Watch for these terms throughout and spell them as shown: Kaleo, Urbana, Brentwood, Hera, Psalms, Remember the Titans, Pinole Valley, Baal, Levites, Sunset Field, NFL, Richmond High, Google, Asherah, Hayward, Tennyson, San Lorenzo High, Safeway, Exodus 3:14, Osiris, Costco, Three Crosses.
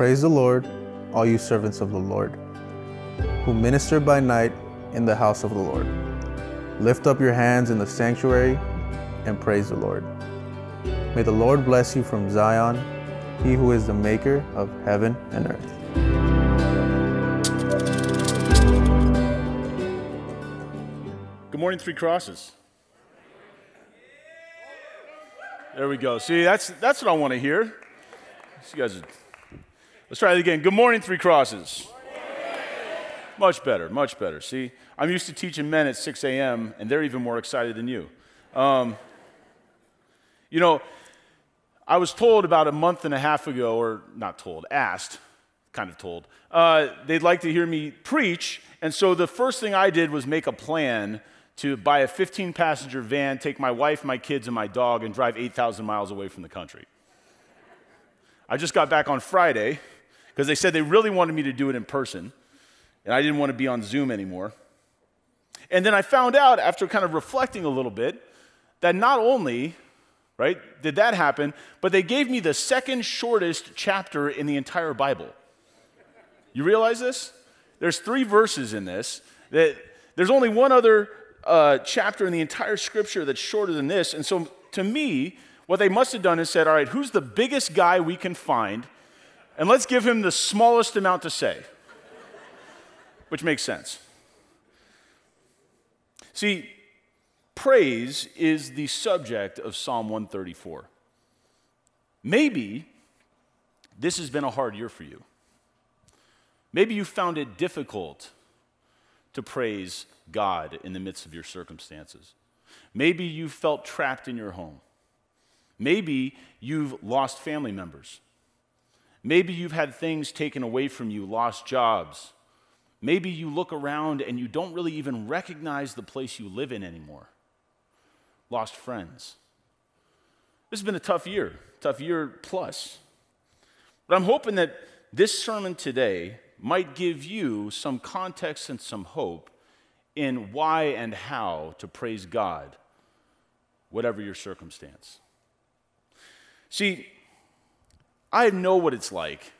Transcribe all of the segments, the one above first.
Praise the Lord, all you servants of the Lord, who minister by night in the house of the Lord. Lift up your hands in the sanctuary and praise the Lord. May the Lord bless you from Zion, he who is the maker of heaven and earth. Good morning, Three Crosses. There we go. See, that's what I want to hear. You guys are... Let's try it again. Good morning, Three Crosses. Much better, much better. See, I'm used to teaching men at 6 a.m., and they're even more excited than you. I was told about a month and a half ago, or not told, asked, kind of told, they'd like to hear me preach, and so the first thing I did was make a plan to buy a 15-passenger van, take my wife, my kids, and my dog, and drive 8,000 miles away from the country. I just got back on Friday, because they said they really wanted me to do it in person, and I didn't want to be on Zoom anymore. And then I found out, after kind of reflecting a little bit, that not only, right, did that happen, but they gave me the second shortest chapter in the entire Bible. You realize this? There's three verses in this. That there's only one other chapter in the entire scripture that's shorter than this. And so to me, what they must have done is said, all right, who's the biggest guy we can find? And let's give him the smallest amount to say. Which makes sense. See, praise is the subject of Psalm 134. Maybe this has been a hard year for you. Maybe you found it difficult to praise God in the midst of your circumstances. Maybe you felt trapped in your home. Maybe you've lost family members. Maybe you've had things taken away from you, lost jobs. Maybe you look around and you don't really even recognize the place you live in anymore. Lost friends. This has been a tough year plus. But I'm hoping that this sermon today might give you some context and some hope in why and how to praise God, whatever your circumstance. See, I know what it's like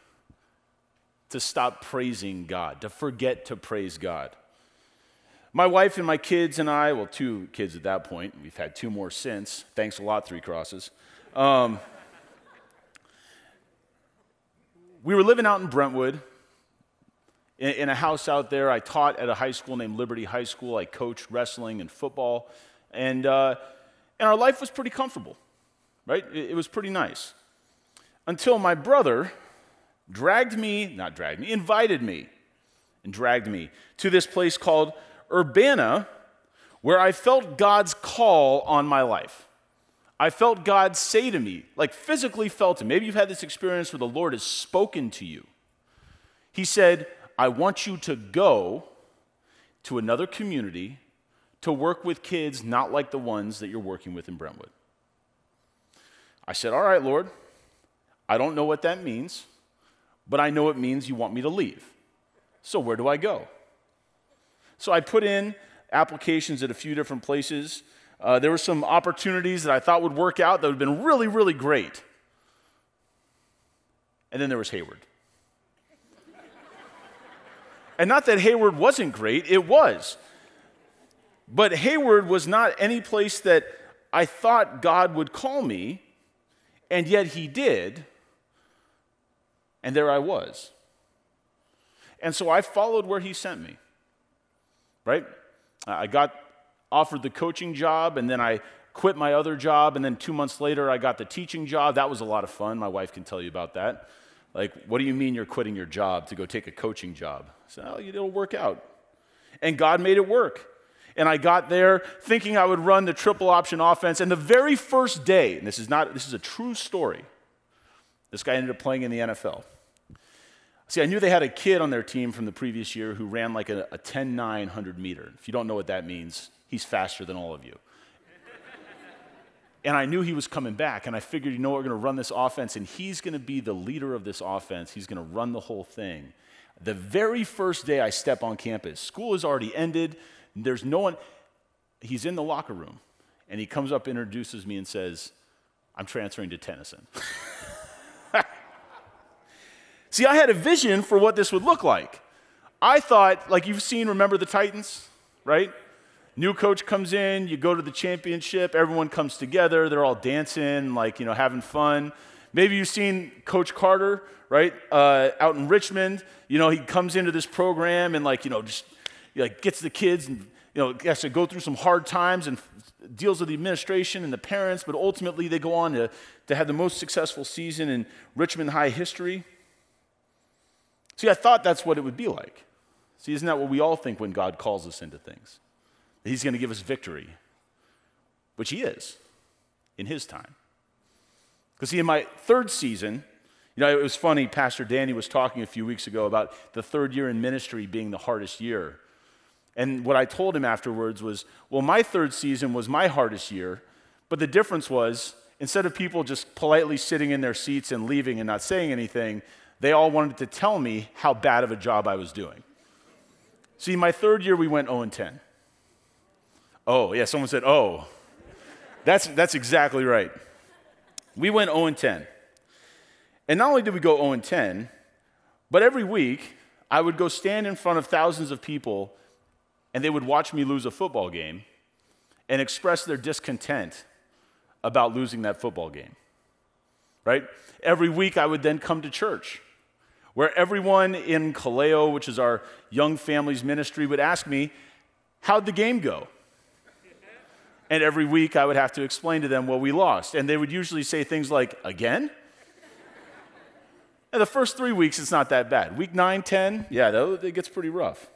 to stop praising God, to forget to praise God. My wife and my kids and I, well, two kids at that point. We've had two more since. Thanks a lot, Three Crosses. We were living out in Brentwood in a house out there. I taught at a high school named Liberty High School. I coached wrestling and football. And our life was pretty comfortable, right? It was pretty nice. Until my brother... invited me and dragged me to this place called Urbana, where I felt God's call on my life. I felt God say to me, like physically felt it. Maybe you've had this experience where the Lord has spoken to you. He said, I want you to go to another community to work with kids not like the ones that you're working with in Brentwood. I said, all right, Lord, I don't know what that means. But I know it means you want me to leave. So where do I go? So I put in applications at a few different places. There were some opportunities that I thought would work out that would have been really, really great. And then there was Hayward. And not that Hayward wasn't great, it was. But Hayward was not any place that I thought God would call me, and yet he did. And there I was. And so I followed where he sent me, right? I got offered the coaching job, and then I quit my other job, and then 2 months later I got the teaching job. That was a lot of fun. My wife can tell you about that. Like, what do you mean you're quitting your job to go take a coaching job? I said, oh, it'll work out. And God made it work. And I got there thinking I would run the triple option offense, and the very first day, and this is a true story, this guy ended up playing in the NFL. See, I knew they had a kid on their team from the previous year who ran like a 10.9 100-meter. If you don't know what that means, he's faster than all of you. And I knew he was coming back, and I figured, we're going to run this offense, and he's going to be the leader of this offense. He's going to run the whole thing. The very first day I step on campus, school has already ended. There's no one. He's in the locker room, and he comes up, introduces me, and says, I'm transferring to Tennyson. See, I had a vision for what this would look like. I thought, like you've seen Remember the Titans, right? New coach comes in, you go to the championship, everyone comes together, they're all dancing, like, you know, having fun. Maybe you've seen Coach Carter, right, out in Richmond. You know, he comes into this program and, like, you know, just like gets the kids and, you know, has to go through some hard times and deals with the administration and the parents, but ultimately they go on to have the most successful season in Richmond High history. See, I thought that's what it would be like. See, isn't that what we all think when God calls us into things? That he's going to give us victory, which he is in his time. Because see, in my third season, you know, it was funny, Pastor Danny was talking a few weeks ago about the third year in ministry being the hardest year. And what I told him afterwards was, well, my third season was my hardest year, but the difference was, instead of people just politely sitting in their seats and leaving and not saying anything, they all wanted to tell me how bad of a job I was doing. See, my third year, we went 0-10. Oh, yeah, someone said, oh. That's exactly right. We went 0-10. And not only did we go 0-10, but every week I would go stand in front of thousands of people and they would watch me lose a football game and express their discontent about losing that football game, right? Every week I would then come to church where everyone in Kaleo, which is our young families ministry, would ask me, how'd the game go? And every week I would have to explain to them, well, we lost. And they would usually say things like, again? And the first 3 weeks, it's not that bad. Week 9, 10, yeah, it gets pretty rough.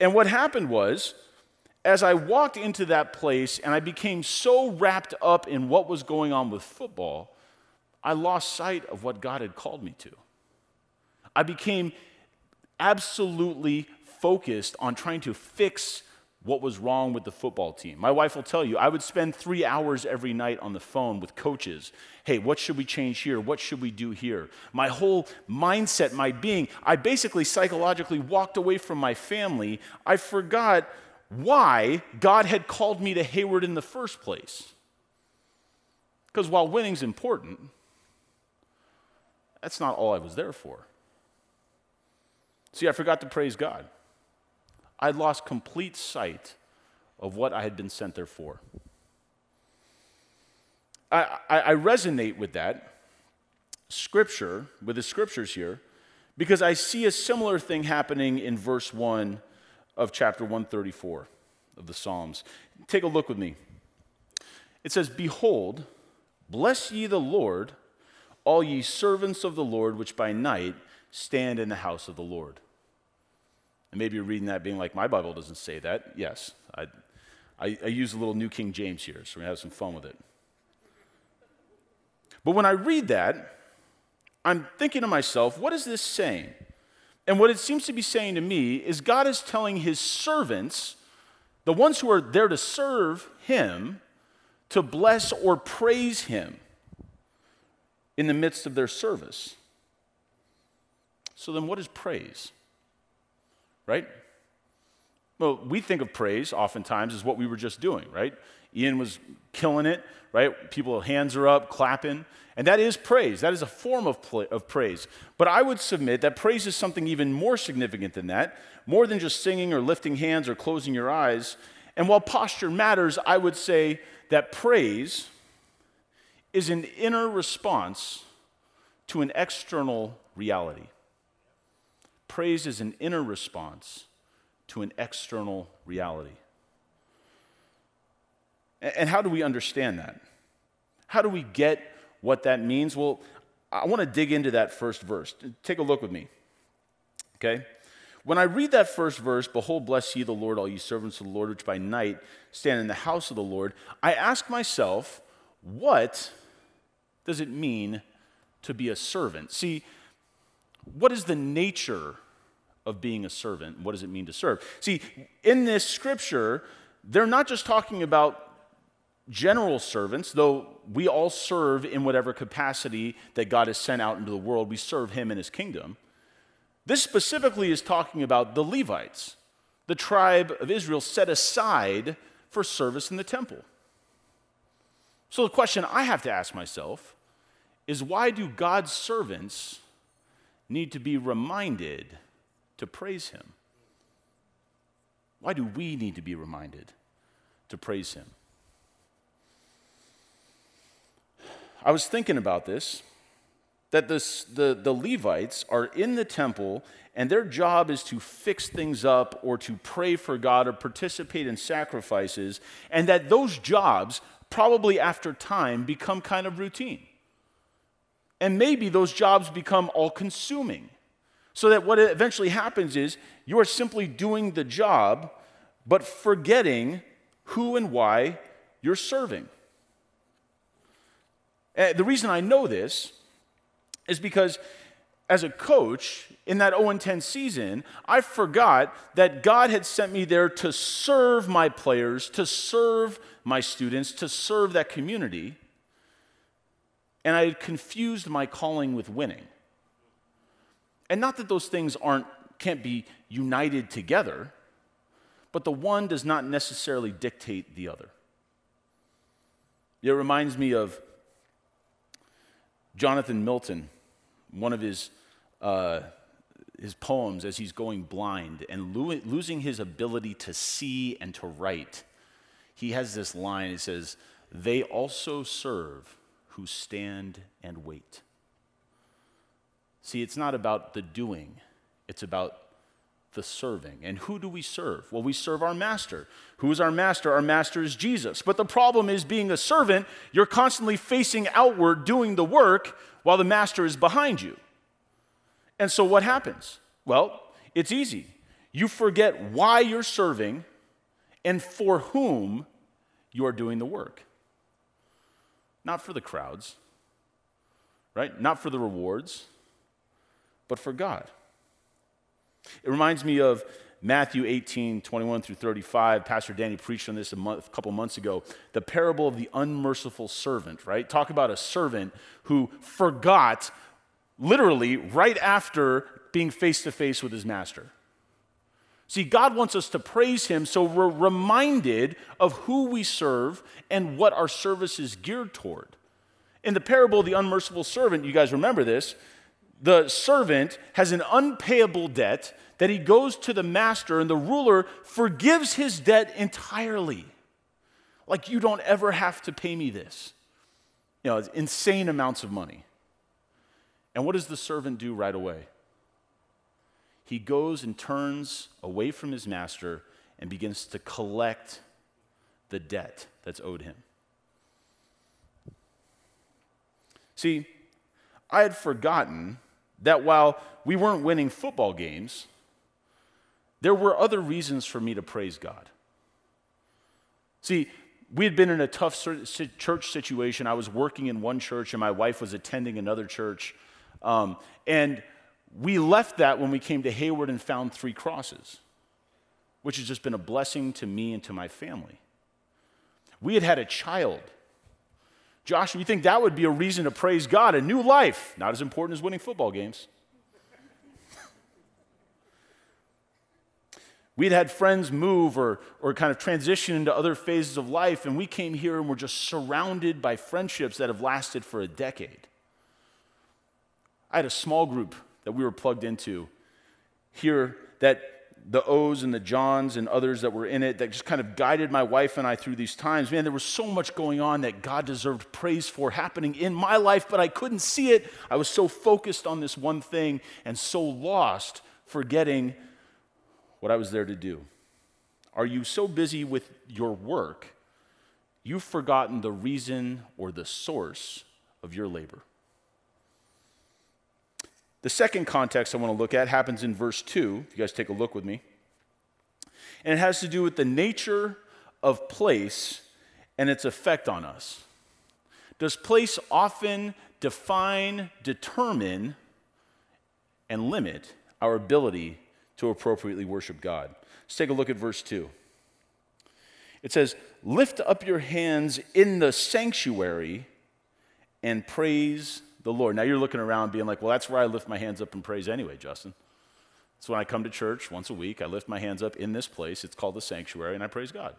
And what happened was, as I walked into that place and I became so wrapped up in what was going on with football, I lost sight of what God had called me to. I became absolutely focused on trying to fix what was wrong with the football team. My wife will tell you, I would spend 3 hours every night on the phone with coaches. Hey, what should we change here? What should we do here? My whole mindset, my being, I basically psychologically walked away from my family. I forgot why God had called me to Hayward in the first place. Because while winning's important, that's not all I was there for. See, I forgot to praise God. I lost complete sight of what I had been sent there for. I resonate with that scripture, with the scriptures here, because I see a similar thing happening in verse 1 of chapter 134 of the Psalms. Take a look with me. It says, behold, bless ye the Lord, all ye servants of the Lord, which by night stand in the house of the Lord. And maybe you're reading that being like, my Bible doesn't say that. Yes, I use a little New King James here, so we're going to have some fun with it. But when I read that, I'm thinking to myself, what is this saying? And what it seems to be saying to me is God is telling his servants, the ones who are there to serve him, to bless or praise him in the midst of their service. So then what is praise? Right? Well, we think of praise oftentimes as what we were just doing, right? Ian was killing it, right? People, hands are up, clapping. And that is praise. That is a form of praise. But I would submit that praise is something even more significant than that, more than just singing or lifting hands or closing your eyes. And while posture matters, I would say that praise is an inner response to an external reality. Praise is an inner response to an external reality. And how do we understand that? How do we get what that means? Well, I want to dig into that first verse. Take a look with me, okay? When I read that first verse, behold, bless ye the Lord, all ye servants of the Lord, which by night stand in the house of the Lord, I ask myself, what does it mean to be a servant? See, what is the nature of being a servant? What does it mean to serve? See, in this scripture, they're not just talking about general servants, though we all serve in whatever capacity that God has sent out into the world. We serve him in his kingdom. This specifically is talking about the Levites, the tribe of Israel set aside for service in the temple. So the question I have to ask myself is, why do God's servants need to be reminded to praise him? Why do we need to be reminded to praise him? I was thinking about this, that the Levites are in the temple and their job is to fix things up or to pray for God or participate in sacrifices, and that those jobs probably after time become kind of routine. And maybe those jobs become all-consuming, so that what eventually happens is you are simply doing the job but forgetting who and why you're serving. And the reason I know this is because as a coach in that 0-10 season, I forgot that God had sent me there to serve my players, to serve my students, to serve that community, and I had confused my calling with winning. And not that those things can't be united together, but the one does not necessarily dictate the other. It reminds me of Jonathan Milton, one of his poems as he's going blind and losing his ability to see and to write. He has this line, it says, "They also serve who stand and wait." See, it's not about the doing, it's about the serving. And who do we serve? Well, we serve our master. Who is our master? Our master is Jesus. But the problem is, being a servant, you're constantly facing outward, doing the work, while the master is behind you. And so what happens? Well, it's easy. You forget why you're serving and for whom you are doing the work. Not for the crowds, right? Not for the rewards, but for God. It reminds me of Matthew 18:21-35. Pastor Danny preached on this a couple months ago. The parable of the unmerciful servant, right? Talk about a servant who forgot, literally, right after being face-to-face with his master. See, God wants us to praise him so we're reminded of who we serve and what our service is geared toward. In the parable of the unmerciful servant, you guys remember this, the servant has an unpayable debt that he goes to the master, and the ruler forgives his debt entirely. Like, you don't ever have to pay me this. You know, it's insane amounts of money. And what does the servant do right away? He goes and turns away from his master and begins to collect the debt that's owed him. See, I had forgotten that while we weren't winning football games, there were other reasons for me to praise God. See, we had been in a tough church situation. I was working in one church, and my wife was attending another church. And we left that when we came to Hayward and found Three Crosses, which has just been a blessing to me and to my family. We had had a child. Josh, you think that would be a reason to praise God? A new life, not as important as winning football games. We'd had friends move or kind of transition into other phases of life, and we came here and were just surrounded by friendships that have lasted for a decade. I had a small group that we were plugged into here that the O's and the Johns and others that were in it that just kind of guided my wife and I through these times. Man, there was so much going on that God deserved praise for happening in my life, but I couldn't see it. I was so focused on this one thing and so lost, forgetting what I was there to do. Are you so busy with your work, you've forgotten the reason or the source of your labor? The second context I want to look at happens in verse 2, if you guys take a look with me. And it has to do with the nature of place and its effect on us. Does place often define, determine, and limit our ability to appropriately worship God? Let's take a look at verse 2. It says, "Lift up your hands in the sanctuary and praise the Lord." Now you're looking around being like, well, that's where I lift my hands up and praise anyway, Justin. It's when I come to church once a week, I lift my hands up in this place. It's called the sanctuary, and I praise God.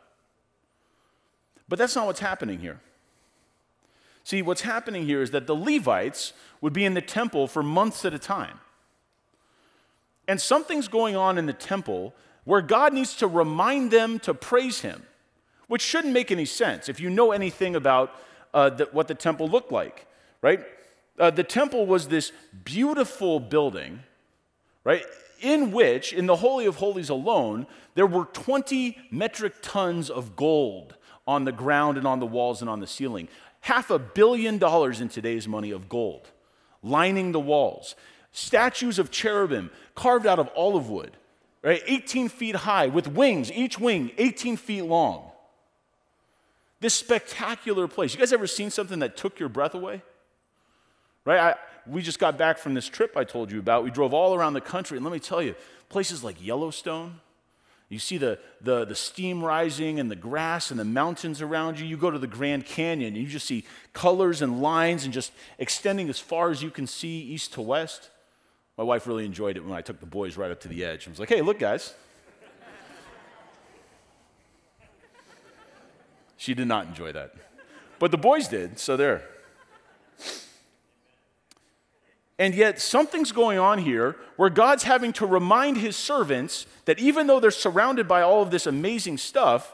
But that's not what's happening here. See, what's happening here is that the Levites would be in the temple for months at a time. And something's going on in the temple where God needs to remind them to praise him, which shouldn't make any sense if you know anything about what the temple looked like, right? The temple was this beautiful building, right, in which, in the Holy of Holies alone, there were 20 metric tons of gold on the ground and on the walls and on the ceiling. $500 million in today's money of gold lining the walls. Statues of cherubim carved out of olive wood, right, 18 feet high with wings, each wing 18 feet long. This spectacular place. You guys ever seen something that took your breath away? Right? We just got back from this trip I told you about. We drove all around the country, and let me tell you, places like Yellowstone, you see the steam rising and the grass and the mountains around you. You go to the Grand Canyon, and you just see colors and lines and just extending as far as you can see east to west. My wife really enjoyed it when I took the boys right up to the edge. I was like, hey, look, guys. She did not enjoy that. But the boys did, so there. And yet something's going on here where God's having to remind his servants that even though they're surrounded by all of this amazing stuff,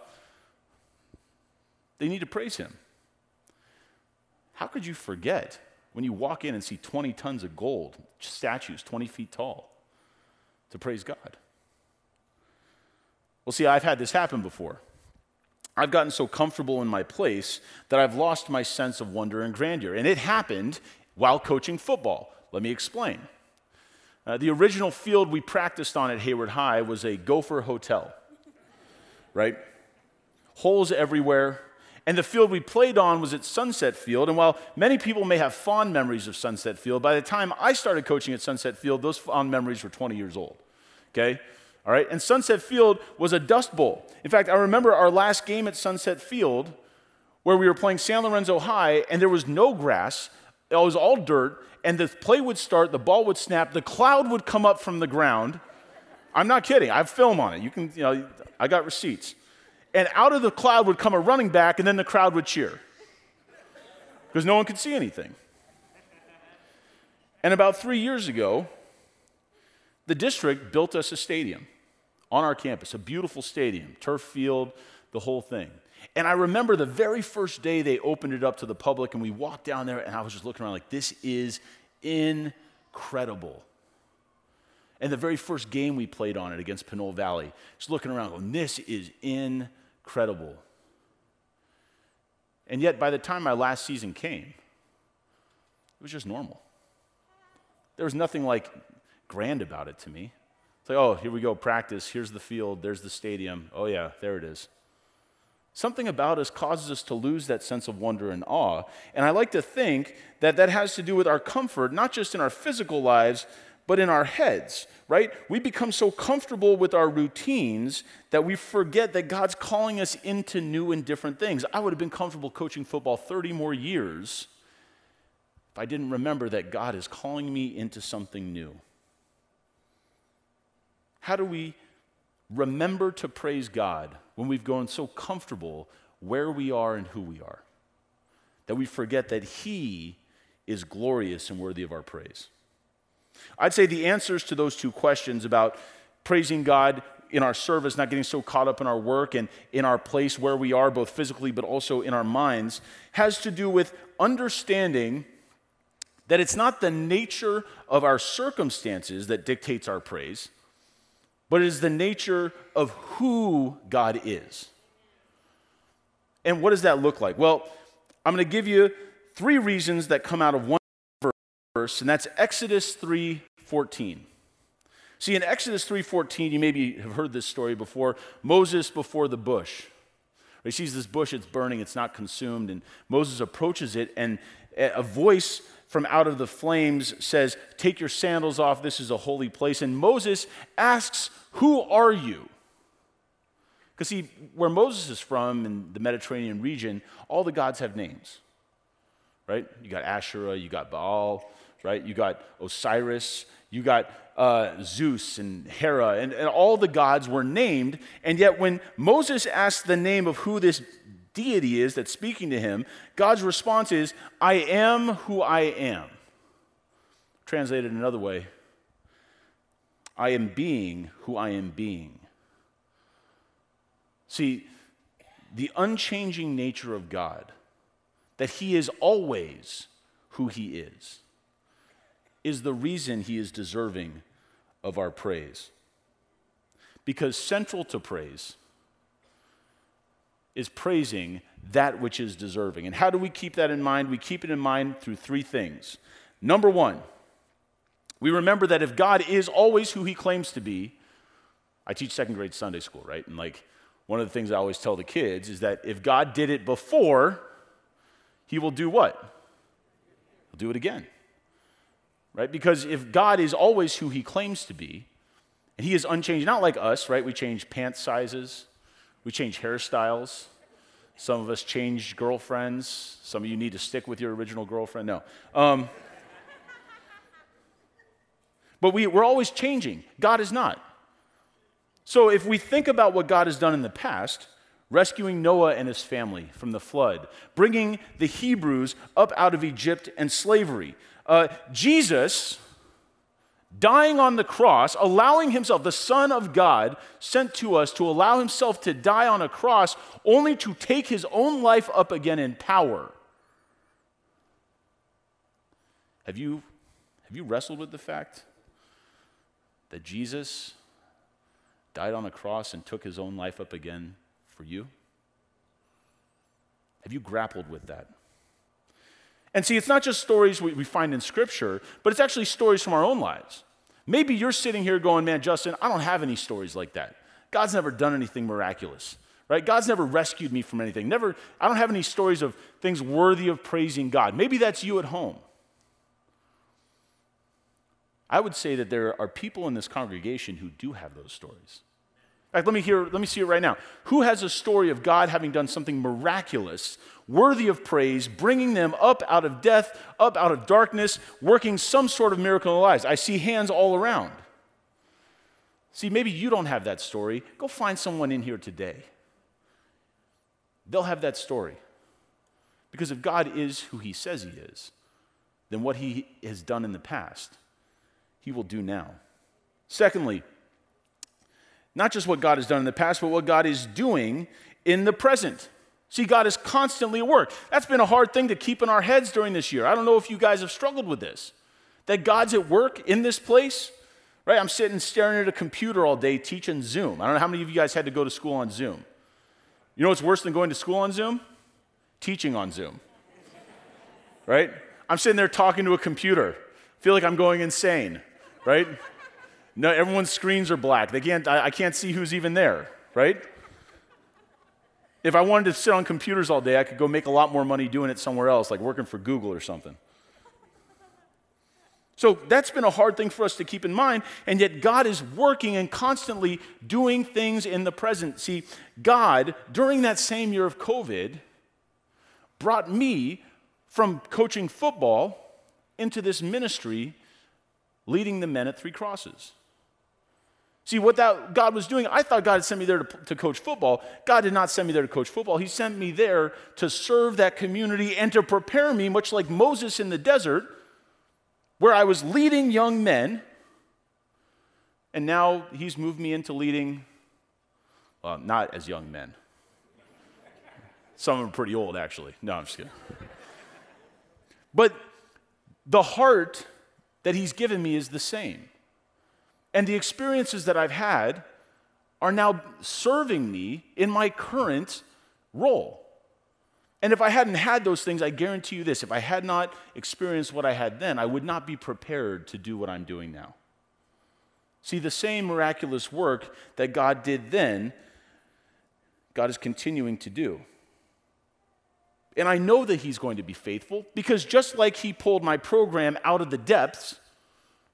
they need to praise him. How could you forget when you walk in and see 20 tons of gold, statues 20 feet tall, to praise God? Well, see, I've had this happen before. I've gotten so comfortable in my place that I've lost my sense of wonder and grandeur. And it happened while coaching football. Let me explain. The original field we practiced on at Hayward High was a gopher hotel, right? Holes everywhere. And the field we played on was at Sunset Field. And while many people may have fond memories of Sunset Field, by the time I started coaching at Sunset Field, those fond memories were 20 years old, okay? All right? And Sunset Field was a dust bowl. In fact, I remember our last game at Sunset Field where we were playing San Lorenzo High, and there was no grass. It was all dirt, and the play would start, the ball would snap, the cloud would come up from the ground. I'm not kidding. I have film on it. You can, I got receipts. And out of the cloud would come a running back, and then the crowd would cheer because no one could see anything. And about 3 years ago, the district built us a stadium on our campus, a beautiful stadium, turf field, the whole thing. And I remember the very first day they opened it up to the public, and we walked down there, and I was just looking around like, this is incredible. And the very first game we played on it against Pinole Valley, just looking around going, this is incredible. And yet, by the time my last season came, it was just normal. There was nothing like grand about it to me. It's like, oh, here we go, practice, here's the field, there's the stadium, oh yeah, there it is. Something about us causes us to lose that sense of wonder and awe. And I like to think that that has to do with our comfort, not just in our physical lives, but in our heads, right? We become so comfortable with our routines that we forget that God's calling us into new and different things. I would have been comfortable coaching football 30 more years if I didn't remember that God is calling me into something new. How do we remember to praise God when we've grown so comfortable where we are and who we are, that we forget that he is glorious and worthy of our praise? I'd say the answers to those two questions about praising God in our service, not getting so caught up in our work and in our place where we are, both physically but also in our minds, has to do with understanding that it's not the nature of our circumstances that dictates our praise, but it is the nature of who God is. And what does that look like? Well, I'm going to give you three reasons that come out of one verse, and that's Exodus 3:14. See, in Exodus 3:14, you maybe have heard this story before, Moses before the bush. He sees this bush, it's burning, it's not consumed, and Moses approaches it, and a voice from out of the flames says, take your sandals off, this is a holy place. And Moses asks, who are you? Because see, where Moses is from in the Mediterranean region, all the gods have names, right? You got Asherah, you got Baal, right? You got Osiris, you got Zeus and Hera, and all the gods were named. And yet when Moses asks the name of who this deity is that's speaking to him, God's response is, I am who I am. Translated another way, I am being who I am being. See, the unchanging nature of God, that he is always who he is the reason he is deserving of our praise. Because central to praise is praising that which is deserving. And how do we keep that in mind? We keep it in mind through three things. Number one, we remember that if God is always who he claims to be, I teach second grade Sunday school, right? And one of the things I always tell the kids is that if God did it before, he will do what? He'll do it again, right? Because if God is always who he claims to be, and he is unchanged, not like us, right? We change pant sizes, we change hairstyles. Some of us change girlfriends. Some of you need to stick with your original girlfriend. No. But we're always changing. God is not. So if we think about what God has done in the past, rescuing Noah and his family from the flood, bringing the Hebrews up out of Egypt and slavery, Jesus dying on the cross, allowing himself, the Son of God sent to us to allow himself to die on a cross only to take his own life up again in power. Have you wrestled with the fact that Jesus died on a cross and took his own life up again for you? Have you grappled with that? And see, it's not just stories we find in Scripture, but it's actually stories from our own lives. Maybe you're sitting here going, man, Justin, I don't have any stories like that. God's never done anything miraculous, right? God's never rescued me from anything. I don't have any stories of things worthy of praising God. Maybe that's you at home. I would say that there are people in this congregation who do have those stories. In fact, let me see it right now. Who has a story of God having done something miraculous, worthy of praise, bringing them up out of death, up out of darkness, working some sort of miracle in their lives? I see hands all around. See, maybe you don't have that story. Go find someone in here today. They'll have that story. Because if God is who he says he is, then what he has done in the past, he will do now. Secondly, not just what God has done in the past, but what God is doing in the present. See, God is constantly at work. That's been a hard thing to keep in our heads during this year. I don't know if you guys have struggled with this, that God's at work in this place, right? I'm sitting staring at a computer all day teaching Zoom. I don't know how many of you guys had to go to school on Zoom. You know what's worse than going to school on Zoom? Teaching on Zoom, right? I'm sitting there talking to a computer. I feel like I'm going insane, right? No, everyone's screens are black. I can't see who's even there, right? If I wanted to sit on computers all day, I could go make a lot more money doing it somewhere else, like working for Google or something. So that's been a hard thing for us to keep in mind, and yet God is working and constantly doing things in the present. See, God, during that same year of COVID, brought me from coaching football into this ministry leading the men at Three Crosses. See, what that God was doing, I thought God had sent me there to coach football. God did not send me there to coach football. He sent me there to serve that community and to prepare me, much like Moses in the desert, where I was leading young men, and now he's moved me into leading, well, not as young men. Some of them are pretty old, actually. No, I'm just kidding. But the heart that he's given me is the same. And the experiences that I've had are now serving me in my current role. And if I hadn't had those things, I guarantee you this, if I had not experienced what I had then, I would not be prepared to do what I'm doing now. See, the same miraculous work that God did then, God is continuing to do. And I know that he's going to be faithful, because just like he pulled my program out of the depths,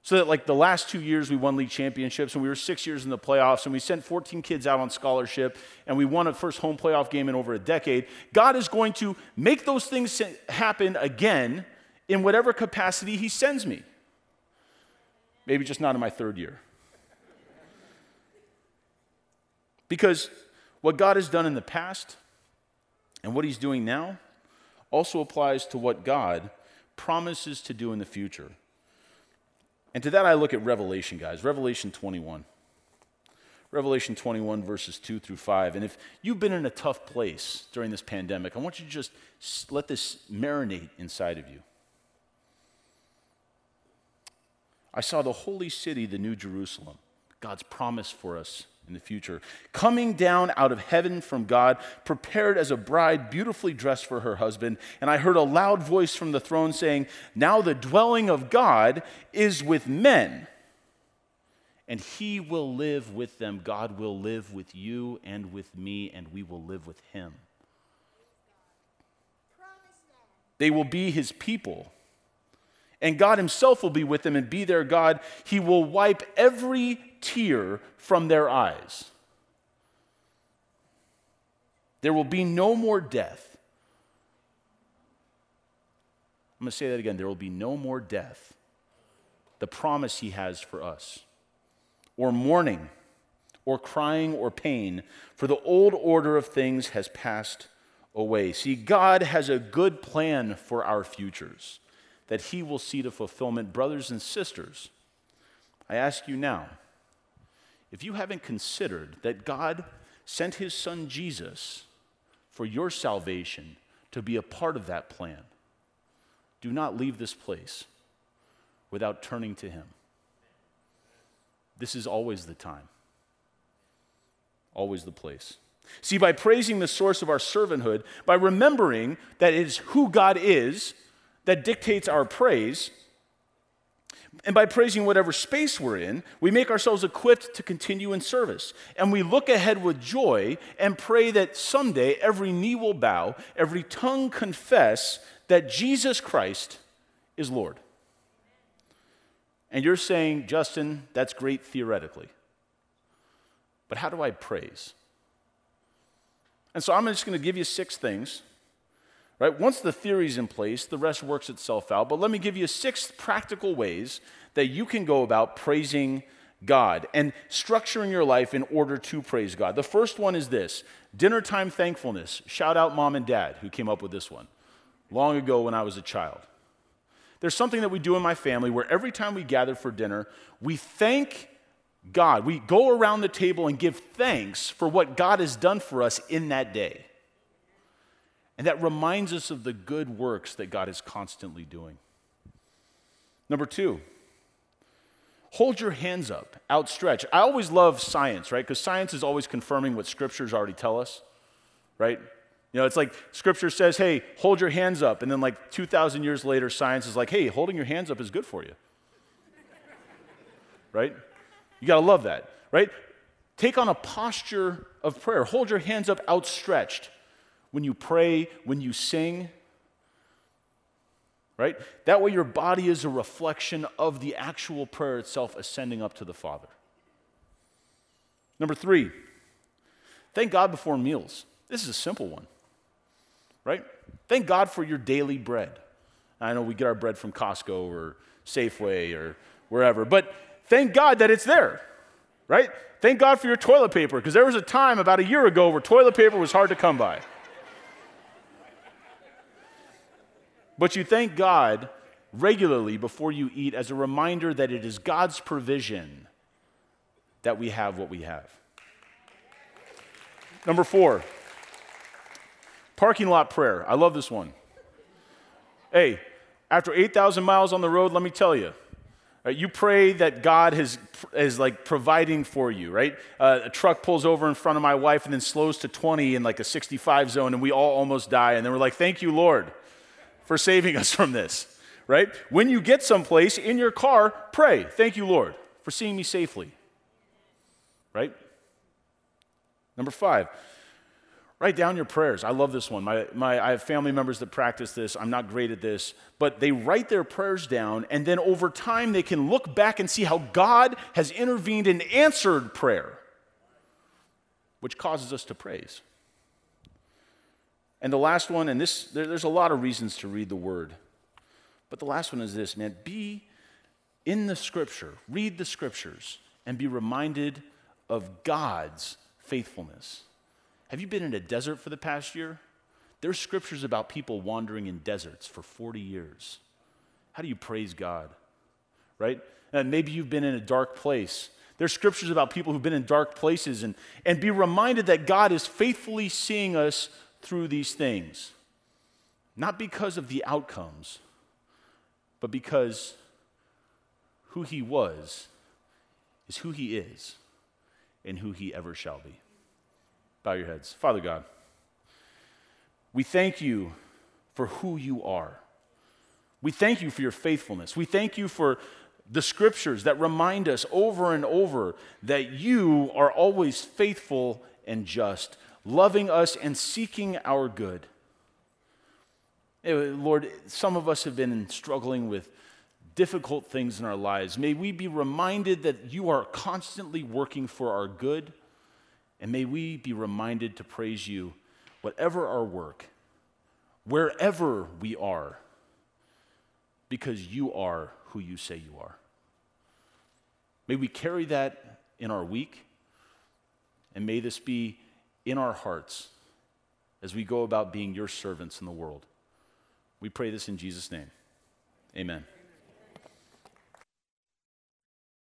so that the last 2 years we won league championships and we were 6 years in the playoffs and we sent 14 kids out on scholarship and we won a first home playoff game in over a decade, God is going to make those things happen again in whatever capacity he sends me. Maybe just not in my third year. Because what God has done in the past and what he's doing now also applies to what God promises to do in the future. And to that I look at Revelation, guys. Revelation 21. Revelation 21, verses 2 through 5. And if you've been in a tough place during this pandemic, I want you to just let this marinate inside of you. I saw the holy city, the New Jerusalem, God's promise for us in the future, coming down out of heaven from God, prepared as a bride, beautifully dressed for her husband. And I heard a loud voice from the throne saying, "Now the dwelling of God is with men, and he will live with them." God will live with you and with me, and we will live with him. They will be his people, and God himself will be with them and be their God. He will wipe every tear from their eyes. There will be no more death. I'm going to say that again. There will be no more death. The promise he has for us. Or mourning, or crying, or pain, for the old order of things has passed away. See, God has a good plan for our futures that he will see to fulfillment. Brothers and sisters, I ask you now, if you haven't considered that God sent his son Jesus for your salvation to be a part of that plan, do not leave this place without turning to him. This is always the time, always the place. See, by praising the source of our servanthood, by remembering that it is who God is that dictates our praise, and by praising whatever space we're in, we make ourselves equipped to continue in service. And we look ahead with joy and pray that someday every knee will bow, every tongue confess that Jesus Christ is Lord. And you're saying, "Justin, that's great theoretically, but how do I praise?" And so I'm just going to give you 6 things. Right? Once the theory's in place, the rest works itself out. But let me give you 6 practical ways that you can go about praising God and structuring your life in order to praise God. The first one is this: dinnertime thankfulness. Shout out mom and dad who came up with this one long ago when I was a child. There's something that we do in my family where every time we gather for dinner, we thank God. We go around the table and give thanks for what God has done for us in that day. And that reminds us of the good works that God is constantly doing. Number 2, hold your hands up, outstretched. I always love science, right? Because science is always confirming what scriptures already tell us, right? You know, it's like scripture says, hey, hold your hands up. And then like 2,000 years later, science is like, hey, holding your hands up is good for you. Right? You got to love that, right? Take on a posture of prayer. Hold your hands up outstretched. When you pray, when you sing, right? That way your body is a reflection of the actual prayer itself ascending up to the Father. Number 3, thank God before meals. This is a simple one, right? Thank God for your daily bread. I know we get our bread from Costco or Safeway or wherever, but thank God that it's there, right? Thank God for your toilet paper, because there was a time about a year ago where toilet paper was hard to come by. But you thank God regularly before you eat as a reminder that it is God's provision that we have what we have. Number 4, parking lot prayer. I love this one. Hey, after 8,000 miles on the road, let me tell you, right, you pray that God is like providing for you, right? A truck pulls over in front of my wife and then slows to 20 in like a 65 zone, and we all almost die, and then we're like, thank you, Lord, for saving us from this, right? When you get someplace in your car, pray, thank you, Lord, for seeing me safely, right? Number 5, write down your prayers. I love this one. I have family members that practice this. I'm not great at this, but they write their prayers down, and then over time they can look back and see how God has intervened and answered prayer, which causes us to praise. And the last one, and this, there's a lot of reasons to read the Word, but the last one is this, man, be in the Scripture, read the Scriptures, and be reminded of God's faithfulness. Have you been in a desert for the past year? There's scriptures about people wandering in deserts for 40 years. How do you praise God? right? And maybe you've been in a dark place. There's scriptures about people who've been in dark places, and be reminded that God is faithfully seeing us through these things. Not because of the outcomes, but because who he was is who he is and who he ever shall be. Bow your heads. Father God, we thank you for who you are. We thank you for your faithfulness. We thank you for the scriptures that remind us over and over that you are always faithful and just, loving us and seeking our good. Lord, some of us have been struggling with difficult things in our lives. May we be reminded that you are constantly working for our good, and may we be reminded to praise you, whatever our work, wherever we are, because you are who you say you are. May we carry that in our week, and may this be in our hearts as we go about being your servants in the world. We pray this in Jesus' name. Amen.